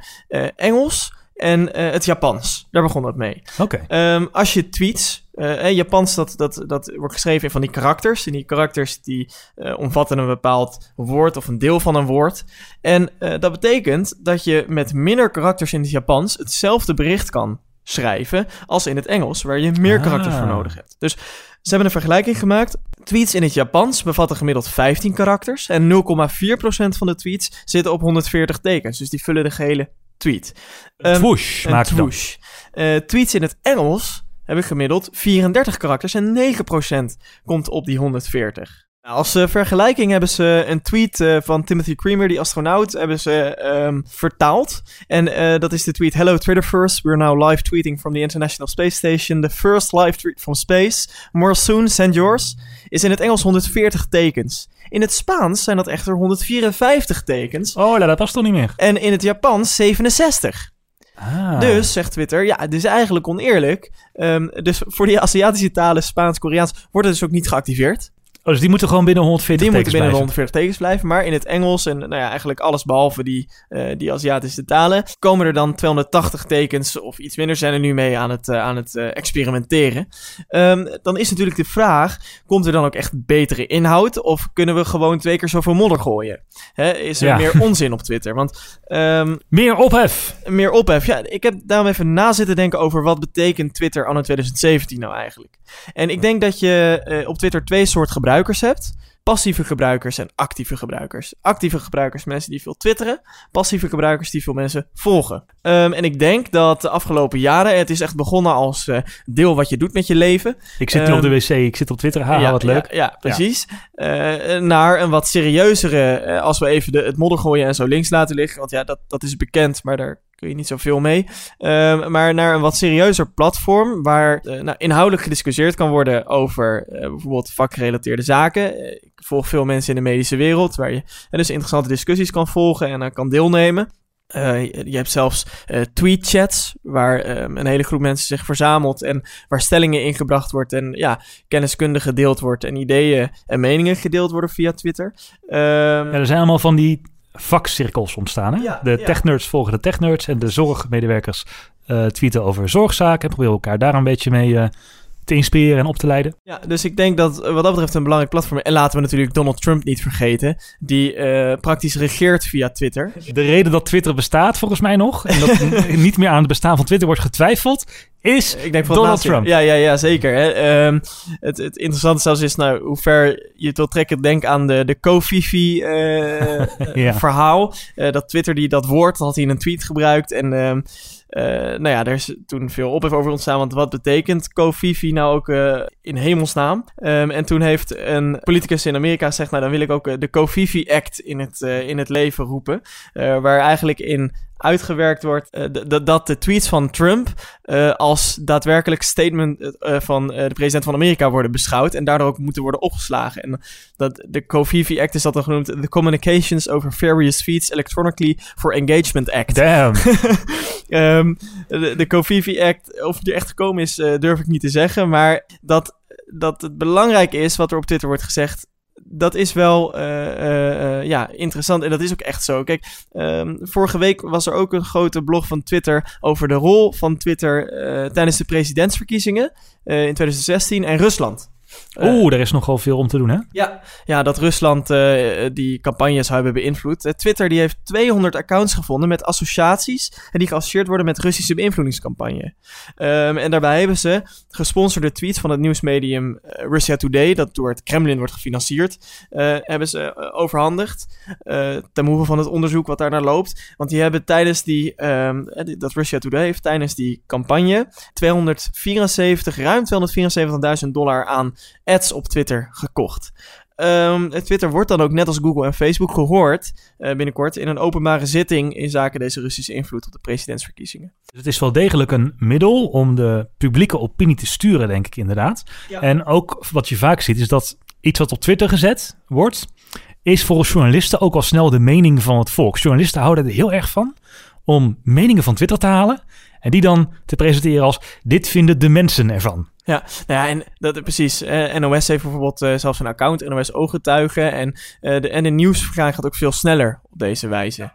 Engels en het Japans. Daar begon dat mee. Okay. Als je tweets, Japans, dat wordt geschreven in van die karakters. En die karakters die omvatten een bepaald woord of een deel van een woord. En dat betekent dat je met minder karakters in het Japans hetzelfde bericht kan schrijven als in het Engels, waar je meer karakters voor nodig hebt. Dus ze hebben een vergelijking gemaakt. tweets in het Japans bevatten gemiddeld 15 karakters en 0,4% van de tweets zitten op 140 tekens. Dus die vullen de gehele tweet. Een twoosh. Tweets in het Engels hebben gemiddeld 34 karakters en 9% komt op die 140. Nou, als vergelijking hebben ze een tweet van Timothy Creamer, die astronaut, hebben ze vertaald. En dat is de tweet: Hello Twitterverse, we're now live tweeting from the International Space Station. The first live tweet from space. More soon, send yours. Is in het Engels 140 tekens. In het Spaans zijn dat echter 154 tekens. Oh, dat past toch niet meer. En in het Japans 67. Ah. Dus, zegt Twitter, ja, dit is eigenlijk oneerlijk. Dus voor die Aziatische talen, Spaans, Koreaans, wordt het dus ook niet geactiveerd. Oh, dus die moeten gewoon binnen 140 tekens blijven? Die moeten binnen 140 tekens blijven, maar in het Engels en nou ja, eigenlijk alles behalve die Aziatische talen, komen er dan 280 tekens of iets minder, zijn er nu mee aan het experimenteren. Dan is natuurlijk de vraag, komt er dan ook echt betere inhoud of kunnen we gewoon 2 keer zoveel modder gooien? Is er meer onzin op Twitter? Want, meer ophef. Ja, ik heb daarom even na zitten denken over wat betekent Twitter anno 2017 nou eigenlijk. En ik denk dat je op Twitter 2 soorten gebruikers hebt. Passieve gebruikers en actieve gebruikers. Actieve gebruikers, mensen die veel twitteren. Passieve gebruikers die veel mensen volgen. En ik denk dat de afgelopen jaren... Het is echt begonnen als deel wat je doet met je leven. Ik zit nu op de wc, ik zit op Twitter. Haha, ja, wat leuk. Ja, precies. Ja. Naar een wat serieuzere... als we even het modder gooien en zo links laten liggen. Want ja, dat is bekend, maar daar... kun je niet zoveel mee. Maar naar een wat serieuzer platform... waar inhoudelijk gediscussieerd kan worden... over bijvoorbeeld vakgerelateerde zaken. Ik volg veel mensen in de medische wereld... waar je dus interessante discussies kan volgen... en aan kan deelnemen. Je hebt zelfs tweetchats... waar een hele groep mensen zich verzamelt... en waar stellingen ingebracht wordt... en ja, kenniskunde gedeeld wordt... en ideeën en meningen gedeeld worden via Twitter. Er zijn allemaal van die... vakcirkels ontstaan. Hè? Ja, de technerds volgen de technerds... en de zorgmedewerkers tweeten over zorgzaken... en proberen elkaar daar een beetje mee te inspireren en op te leiden. Ja, dus ik denk dat wat dat betreft een belangrijk platform... en laten we natuurlijk Donald Trump niet vergeten... die praktisch regeert via Twitter. De reden dat Twitter bestaat volgens mij nog... en dat niet meer aan het bestaan van Twitter wordt getwijfeld... is ik denk Donald Trump. Ja, zeker. Hè. Het interessante zelfs is, nou, hoe ver je het wil trekken, denk aan de COVFEFE verhaal. Dat Twitter dat woord, dat had hij in een tweet gebruikt. En er is toen veel ophef over ontstaan, want wat betekent COVFEFE nou ook in hemelsnaam? En toen heeft een politicus in Amerika gezegd, nou, dan wil ik ook de COVFEFE Act in het leven roepen. Waar eigenlijk in... uitgewerkt wordt dat de tweets van Trump als daadwerkelijk statement van de president van Amerika worden beschouwd en daardoor ook moeten worden opgeslagen. En dat de COVFEFE Act is dat dan genoemd The Communications over Various Feeds Electronically for Engagement Act. Damn. De COVFEFE Act, of die echt gekomen is, durf ik niet te zeggen, maar dat het belangrijk is wat er op Twitter wordt gezegd. Dat is wel interessant en dat is ook echt zo. Kijk, vorige week was er ook een grote blog van Twitter over de rol van Twitter tijdens de presidentsverkiezingen in 2016 en Rusland. Daar is nogal veel om te doen, hè? Ja, dat Rusland die campagne zou hebben beïnvloed. Twitter die heeft 200 accounts gevonden met associaties... en die geassocieerd worden met Russische beïnvloedingscampagne. En daarbij hebben ze gesponsorde tweets van het nieuwsmedium Russia Today... dat door het Kremlin wordt gefinancierd, hebben ze overhandigd... ten behoeve van het onderzoek wat daarnaar loopt. Want die hebben tijdens dat Russia Today heeft tijdens die campagne... ruim $274.000 aan... ads op Twitter gekocht. Twitter wordt dan ook net als Google en Facebook gehoord binnenkort in een openbare zitting in zaken deze Russische invloed op de presidentsverkiezingen. Dus het is wel degelijk een middel om de publieke opinie te sturen, denk ik inderdaad. Ja. En ook wat je vaak ziet is dat iets wat op Twitter gezet wordt, is volgens journalisten ook al snel de mening van het volk. Journalisten houden er heel erg van om meningen van Twitter te halen en die dan te presenteren als dit vinden de mensen ervan. Ja, nou ja, en dat precies. NOS heeft bijvoorbeeld zelfs een account, NOS Ooggetuigen. En de nieuwsvergadering gaat ook veel sneller op deze wijze.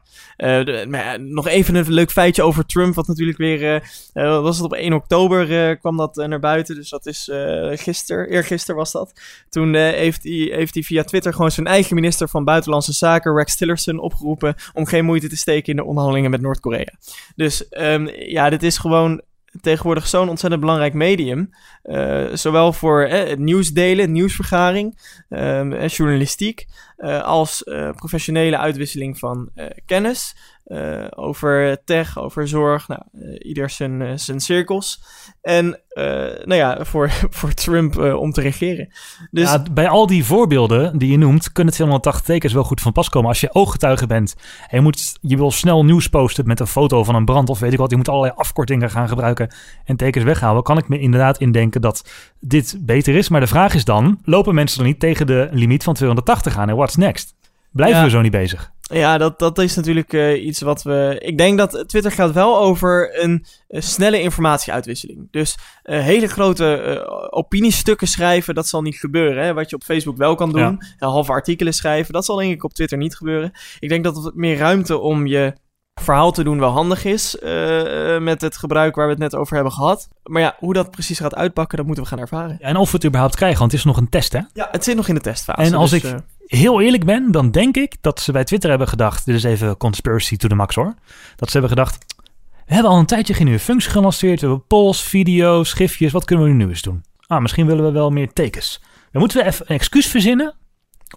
Nog even een leuk feitje over Trump, wat natuurlijk weer... was het op 1 oktober kwam dat naar buiten, dus dat is eergisteren was dat. Toen heeft hij via Twitter gewoon zijn eigen minister van Buitenlandse Zaken, Rex Tillerson, opgeroepen om geen moeite te steken in de onderhandelingen met Noord-Korea. Dus dit is gewoon... tegenwoordig zo'n ontzettend belangrijk medium. Zowel voor het nieuws delen, nieuwsvergaring, journalistiek, als professionele uitwisseling van kennis over tech, over zorg. Nou, ieder zijn cirkels. En nou ja, voor Trump om te regeren. Dus... Ja, bij al die voorbeelden die je noemt, kunnen 280 tekens wel goed van pas komen. Als je ooggetuige bent en je wil snel nieuws posten met een foto van een brand of weet ik wat. Je moet allerlei afkortingen gaan gebruiken en tekens weghalen. Kan ik me inderdaad indenken dat dit beter is. Maar de vraag is dan, lopen mensen dan niet tegen de limiet van 280 aan? En what's next? Blijven we zo niet bezig? Ja, dat is natuurlijk iets wat we... Ik denk dat Twitter gaat wel over een snelle informatieuitwisseling. Dus hele grote opiniestukken schrijven, dat zal niet gebeuren. Hè? Wat je op Facebook wel kan doen, halve artikelen schrijven, dat zal denk ik op Twitter niet gebeuren. Ik denk dat het meer ruimte om je verhaal te doen wel handig is met het gebruik waar we het net over hebben gehad. Maar ja, hoe dat precies gaat uitpakken, dat moeten we gaan ervaren. Ja, en of we het überhaupt krijgen, want het is nog een test, hè? Ja, het zit nog in de testfase. En als ik heel eerlijk ben, dan denk ik dat ze bij Twitter hebben gedacht... Dit is even conspiracy to the max, hoor. Dat ze hebben gedacht, we hebben al een tijdje geen nieuwe functie gelanceerd. We hebben polls, video's, gifjes. Wat kunnen we nu eens doen? Ah, misschien willen we wel meer tekens. Dan moeten we even een excuus verzinnen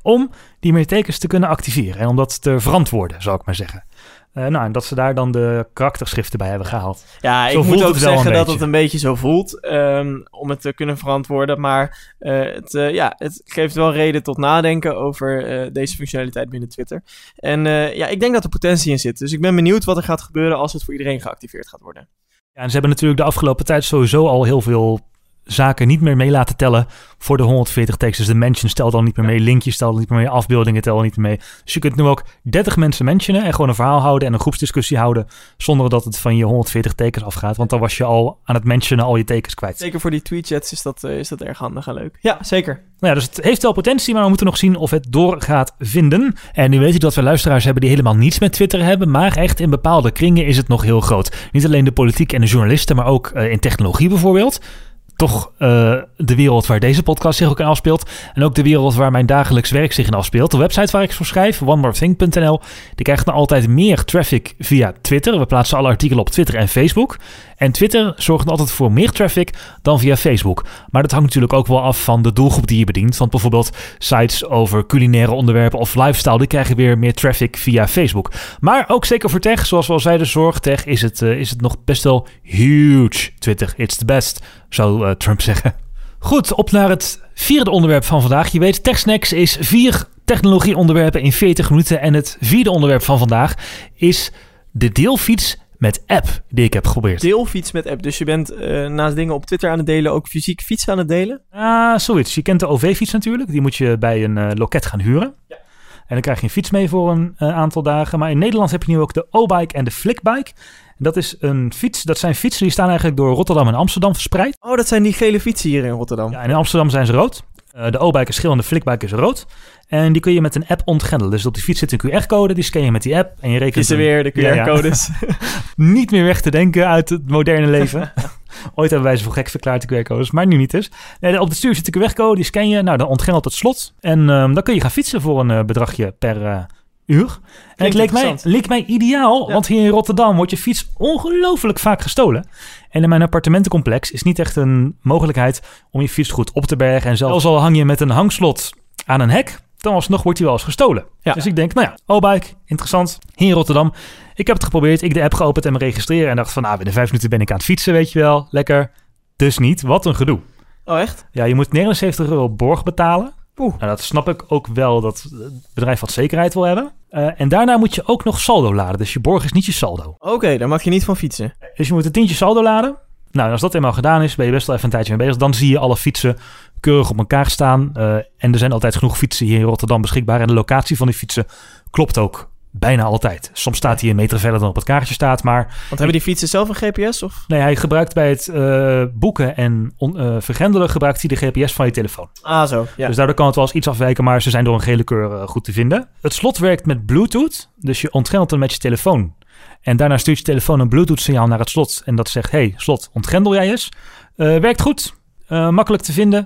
om die meer tekens te kunnen activeren. En om dat te verantwoorden, zou ik maar zeggen. Nou, en dat ze daar dan de karakterschriften bij hebben gehaald. Ja, ik moet ook zeggen dat het een beetje zo voelt. Om het te kunnen verantwoorden. Maar het geeft wel reden tot nadenken over deze functionaliteit binnen Twitter. En ik denk dat er potentie in zit. Dus ik ben benieuwd wat er gaat gebeuren als het voor iedereen geactiveerd gaat worden. Ja, en ze hebben natuurlijk de afgelopen tijd sowieso al heel veel zaken niet meer mee laten tellen voor de 140 tekens. Dus de mentions telt al niet meer mee, linkjes telt al niet meer mee, afbeeldingen telt al niet meer mee. Dus je kunt nu ook 30 mensen mentionen en gewoon een verhaal houden en een groepsdiscussie houden, zonder dat het van je 140 tekens afgaat. Want dan was je al aan het mentionen al je tekens kwijt. Zeker voor die tweetchats is dat erg handig en leuk. Ja, zeker. Nou ja, dus het heeft wel potentie, maar we moeten nog zien of het door gaat vinden. En nu weet ik dat we luisteraars hebben die helemaal niets met Twitter hebben, maar echt in bepaalde kringen is het nog heel groot. Niet alleen de politiek en de journalisten, maar ook in technologie bijvoorbeeld. Toch de wereld waar deze podcast zich ook in afspeelt. En ook de wereld waar mijn dagelijks werk zich in afspeelt. De website waar ik voor schrijf, onemorething.nl... die krijgt nou altijd meer traffic via Twitter. We plaatsen alle artikelen op Twitter en Facebook. En Twitter zorgt altijd voor meer traffic dan via Facebook. Maar dat hangt natuurlijk ook wel af van de doelgroep die je bedient. Want bijvoorbeeld sites over culinaire onderwerpen of lifestyle... die krijgen weer meer traffic via Facebook. Maar ook zeker voor tech, zoals we al zeiden, zorgtech... is het nog best wel huge. Twitter, it's the best, zou Trump zeggen. Goed, op naar het vierde onderwerp van vandaag. Je weet, TechSnacks is 4 technologieonderwerpen in 40 minuten. En het vierde onderwerp van vandaag is de deelfiets met app die ik heb geprobeerd. Deelfiets met app. Dus je bent naast dingen op Twitter aan het delen ook fysiek fietsen aan het delen? Zoiets. Je kent de OV-fiets natuurlijk. Die moet je bij een loket gaan huren. Ja. En dan krijg je een fiets mee voor een aantal dagen. Maar in Nederland heb je nu ook de oBike en de Flickbike. Dat is een fiets. Dat zijn fietsen die staan eigenlijk door Rotterdam en Amsterdam verspreid. Oh, dat zijn die gele fietsen hier in Rotterdam. Ja, en in Amsterdam zijn ze rood. De O-bike is geel en de Flickbike is rood. En die kun je met een app ontgrendelen. Dus op die fiets zit een QR-code. Die scan je met die app en je rekent... Is er weer de QR-codes. Ja. Niet meer weg te denken uit het moderne leven. Ooit hebben wij ze voor gek verklaard, de QR-codes, maar nu niet dus. Nee, op het stuur zit de QR-code, die scan je. Nou, dan ontgrendelt het slot. En dan kun je gaan fietsen voor een bedragje per... uur. En het leek mij ideaal, want hier in Rotterdam wordt je fiets ongelooflijk vaak gestolen. En in mijn appartementencomplex is niet echt een mogelijkheid om je fiets goed op te bergen. En zelfs al hang je met een hangslot aan een hek, dan alsnog wordt hij wel eens gestolen. Ja. Dus ik denk, O-bike, interessant, hier in Rotterdam. Ik heb het geprobeerd, ik de app geopend en me registreren. En dacht van, binnen 5 minuten ben ik aan het fietsen, weet je wel. Lekker. Dus niet. Wat een gedoe. Oh, echt? Ja, je moet €79 borg betalen. Nou, dat snap ik ook wel, dat het bedrijf wat zekerheid wil hebben. En daarna moet je ook nog saldo laden. Dus je borg is niet je saldo. Oké, daar mag je niet van fietsen. Dus je moet een tientje saldo laden. Nou, en als dat eenmaal gedaan is, ben je best wel even een tijdje mee bezig. Dan zie je alle fietsen keurig op elkaar staan. En er zijn altijd genoeg fietsen hier in Rotterdam beschikbaar. En de locatie van die fietsen klopt ook bijna altijd. Soms staat hij een meter verder dan op het kaartje staat, maar... Want hebben die fietsen zelf een GPS? Of? Nee, hij gebruikt bij het boeken en vergrendelen gebruikt hij de GPS van je telefoon. Zo. Ja. Dus daardoor kan het wel eens iets afwijken, maar ze zijn door een gele kleur goed te vinden. Het slot werkt met Bluetooth, dus je ontgrendelt hem met je telefoon. En daarna stuurt je telefoon een Bluetooth-signaal naar het slot en dat zegt, hey, slot, ontgrendel jij eens. Werkt goed, makkelijk te vinden.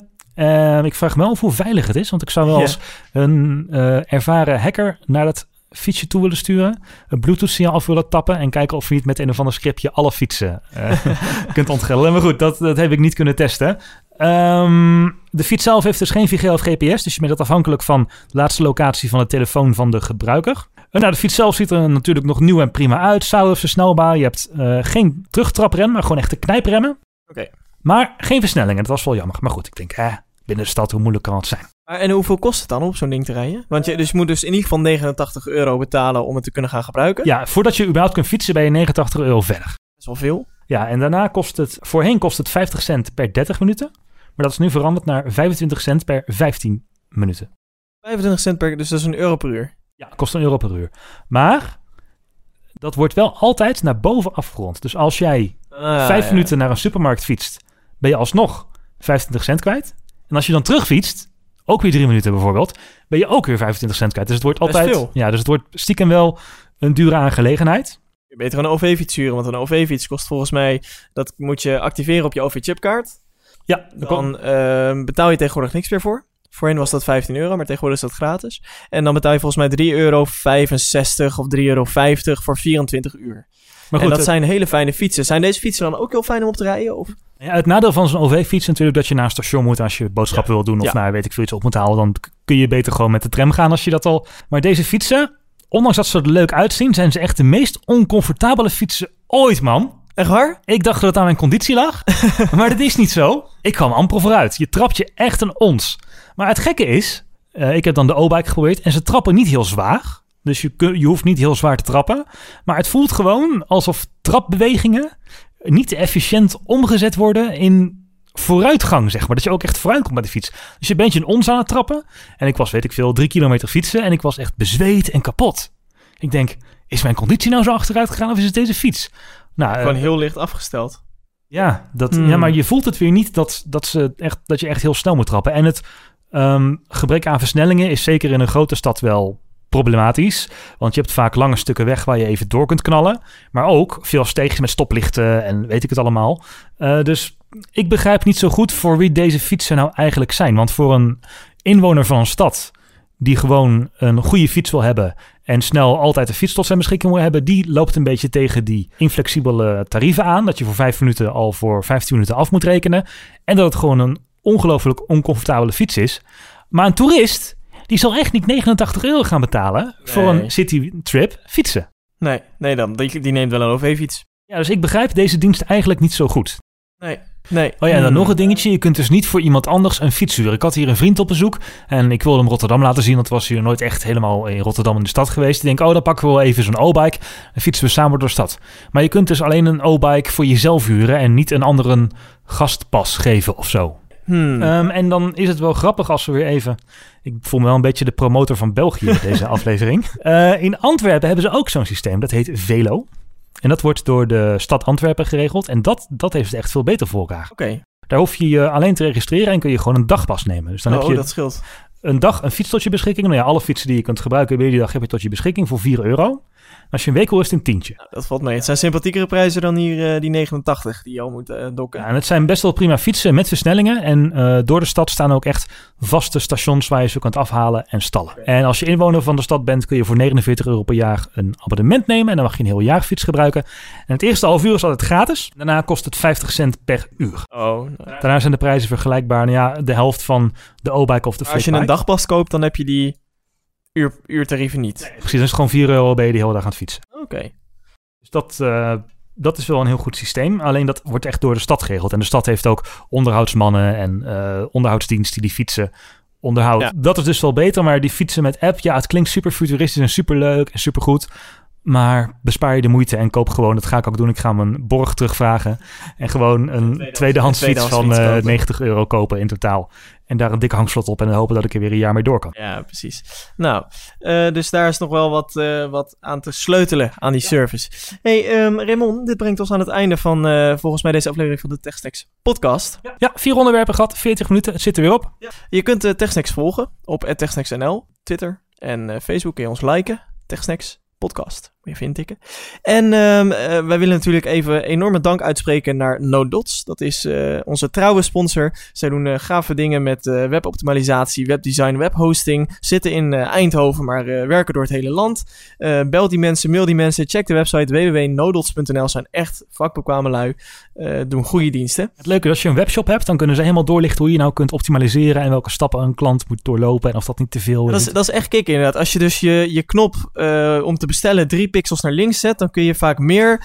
Ik vraag me af hoe veilig het is, want ik zou wel eens een ervaren hacker naar dat fietsje toe willen sturen, een Bluetooth-signaal af willen tappen en kijken of je niet met een of ander scriptje alle fietsen kunt ontgrendelen. Maar goed, dat heb ik niet kunnen testen. De fiets zelf heeft dus geen figuur of GPS, dus je bent dat afhankelijk van de laatste locatie van de telefoon van de gebruiker. De fiets zelf ziet er natuurlijk nog nieuw en prima uit. Zadel is versnelbaar. Je hebt geen terugtraprem, maar gewoon echte knijpremmen. Okay. Maar geen versnellingen. Dat was wel jammer. Maar goed, ik denk, binnen de stad, hoe moeilijk kan het zijn? En hoeveel kost het dan om zo'n ding te rijden? Want je moet dus in ieder geval €89 betalen om het te kunnen gaan gebruiken. Ja, voordat je überhaupt kunt fietsen ben je €89 verder. Dat is wel veel. Ja, en daarna kost het 50 cent per 30 minuten. Maar dat is nu veranderd naar 25 cent per 15 minuten. 25 cent per, dus dat is €1 per uur. Ja, kost €1 per uur. Maar dat wordt wel altijd naar boven afgerond. Dus als jij 5 minuten naar een supermarkt fietst, ben je alsnog 25 cent kwijt. En als je dan terugfietst, ook weer 3 minuten bijvoorbeeld, ben je ook weer 25 cent kwijt. Dus het wordt altijd veel. Ja, dus het wordt stiekem wel een dure aangelegenheid. Je beter een OV-fiets huren, want een OV-fiets kost volgens mij, dat moet je activeren op je OV-chipkaart. Ja, dan betaal je tegenwoordig niks meer voor. Voorheen was dat €15, maar tegenwoordig is dat gratis. En dan betaal je volgens mij €3,65 of €3,50 voor 24 uur. Maar goed, en dat zijn hele fijne fietsen. Zijn deze fietsen dan ook heel fijn om op te rijden? Of? Ja, het nadeel van zo'n OV-fiets natuurlijk dat je naar een station moet als je boodschappen wil doen of naar weet ik veel iets op moet halen. Dan kun je beter gewoon met de tram gaan als je dat al... Maar deze fietsen, ondanks dat ze er leuk uitzien, zijn ze echt de meest oncomfortabele fietsen ooit, man. Echt waar? Ik dacht dat het aan mijn conditie lag, maar dat is niet zo. Ik kwam amper vooruit. Je trapt je echt een ons. Maar het gekke is, ik heb dan de oBike geprobeerd en ze trappen niet heel zwaar. Dus je hoeft niet heel zwaar te trappen. Maar het voelt gewoon alsof trapbewegingen niet efficiënt omgezet worden in vooruitgang, zeg maar. Dat je ook echt vooruit komt met de fiets. Dus je bent je een ons aan het trappen. En ik was, 3 kilometer fietsen en ik was echt bezweet en kapot. Ik denk, is mijn conditie nou zo achteruit gegaan of is het deze fiets? Nou, gewoon heel licht afgesteld. Ja, ja, maar je voelt het weer niet dat je echt heel snel moet trappen. En het gebrek aan versnellingen is zeker in een grote stad wel problematisch. Want je hebt vaak lange stukken weg waar je even door kunt knallen. Maar ook veel steegjes met stoplichten en weet ik het allemaal. Dus ik begrijp niet zo goed voor wie deze fietsen nou eigenlijk zijn. Want voor een inwoner van een stad die gewoon een goede fiets wil hebben en snel altijd de fiets tot zijn beschikking wil hebben, die loopt een beetje tegen die inflexibele tarieven aan, dat je voor 5 minuten al voor 15 minuten af moet rekenen en dat het gewoon een ongelooflijk oncomfortabele fiets is. Maar een toerist, die zal echt niet €89 gaan betalen voor een citytrip fietsen. Nee dan. Die neemt wel een OV-fiets. Ja, dus ik begrijp deze dienst eigenlijk niet zo goed. Nee. Oh ja, en dan nog een dingetje. Je kunt dus niet voor iemand anders een fiets huren. Ik had hier een vriend op bezoek en ik wilde hem Rotterdam laten zien. Want was hier nooit echt helemaal in Rotterdam in de stad geweest. Ik denk, dan pakken we wel even zo'n o-bike en fietsen we samen door de stad. Maar je kunt dus alleen een o-bike voor jezelf huren en niet een ander een gastpas geven of zo. En dan is het wel grappig als we weer even... Ik voel me wel een beetje de promotor van België met deze aflevering. In Antwerpen hebben ze ook zo'n systeem. Dat heet Velo. En dat wordt door de stad Antwerpen geregeld. En dat heeft het echt veel beter voor elkaar. Okay. Daar hoef je je alleen te registreren en kun je gewoon een dagpas nemen. Dus dan heb je dat scheelt. Een dag een fiets tot je beschikking. Nou ja, alle fietsen die je kunt gebruiken bij die dag heb je tot je beschikking voor €4. Als je een week wil, is het een tientje. Nou, dat valt mee. Het zijn sympathiekere prijzen dan hier die 89 die je al moet dokken. Ja, en het zijn best wel prima fietsen met versnellingen. En door de stad staan ook echt vaste stations waar je ze kunt afhalen en stallen. Okay. En als je inwoner van de stad bent, kun je voor €49 per jaar een abonnement nemen. En dan mag je een heel jaar fiets gebruiken. En het eerste half uur is altijd gratis. Daarna kost het 50 cent per uur. Daarna zijn de prijzen vergelijkbaar. Nou ja, de helft van de o-bike of de flatbike. Als je een dagpas koopt, dan heb je die uurtarieven niet. Nee, precies, dat is gewoon €4 ben je de hele dag aan het fietsen. Okay. Dus dat is wel een heel goed systeem. Alleen dat wordt echt door de stad geregeld. En de stad heeft ook onderhoudsmannen en onderhoudsdiensten die fietsen onderhouden. Ja. Dat is dus wel beter, maar die fietsen met app, ja, het klinkt super futuristisch en super leuk en super goed. Maar bespaar je de moeite en koop gewoon, dat ga ik ook doen. Ik ga mijn borg terugvragen en gewoon een tweedehands fiets van €90 kopen in totaal. En daar een dik hangslot op en hopen dat ik er weer een jaar mee door kan. Ja, precies. Nou, dus daar is nog wel wat aan te sleutelen aan die service. Hey, Raymond, dit brengt ons aan het einde van volgens mij deze aflevering van de TechSnacks podcast. Ja, 4 onderwerpen gehad, 40 minuten, het zit er weer op. Ja. Je kunt TechSnacks volgen op @TechSnacksNL, Twitter en Facebook kun je ons liken, TechSnacks podcast. Moet je even intikken. En wij willen natuurlijk even enorme dank uitspreken naar NoDots. Dat is onze trouwe sponsor. Zij doen gave dingen met weboptimalisatie, webdesign, webhosting. Zitten in Eindhoven, maar werken door het hele land. Bel die mensen, mail die mensen. Check de website www.nodots.nl. Zijn echt vakbekwame lui. Doen goede diensten. Het leuke is, als je een webshop hebt, dan kunnen ze helemaal doorlichten hoe je nou kunt optimaliseren en welke stappen een klant moet doorlopen en of dat niet te veel is. Dat is echt kick inderdaad. Als je dus je knop om te bestellen 3 pixels naar links zet, dan kun je vaak meer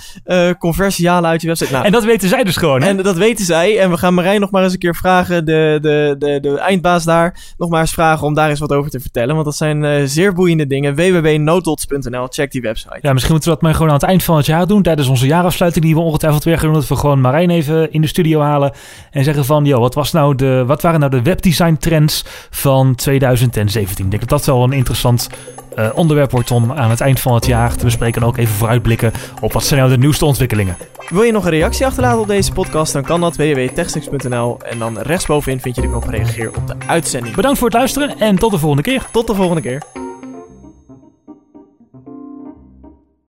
conversie halen uit je website. Nou, en dat weten zij dus gewoon. Hè? En dat weten zij. En we gaan Marijn nog maar eens een keer vragen, de eindbaas daar, nog maar eens vragen om daar eens wat over te vertellen. Want dat zijn zeer boeiende dingen. www.nodots.nl. Check die website. Ja, misschien moeten we dat maar gewoon aan het eind van het jaar doen, tijdens onze jaarafsluiting die we ongetwijfeld weer gaan doen, dat we gewoon Marijn even in de studio halen en zeggen van, joh, wat waren nou de webdesign trends van 2017? Ik denk dat wel een interessant onderwerp wordt om aan het eind van het jaar te bespreken en ook even vooruitblikken op wat zijn nou de nieuwste ontwikkelingen. Wil je nog een reactie achterlaten op deze podcast? Dan kan dat www.techsnacks.nl en dan rechtsbovenin vind je de knop reageer op de uitzending. Bedankt voor het luisteren en tot de volgende keer.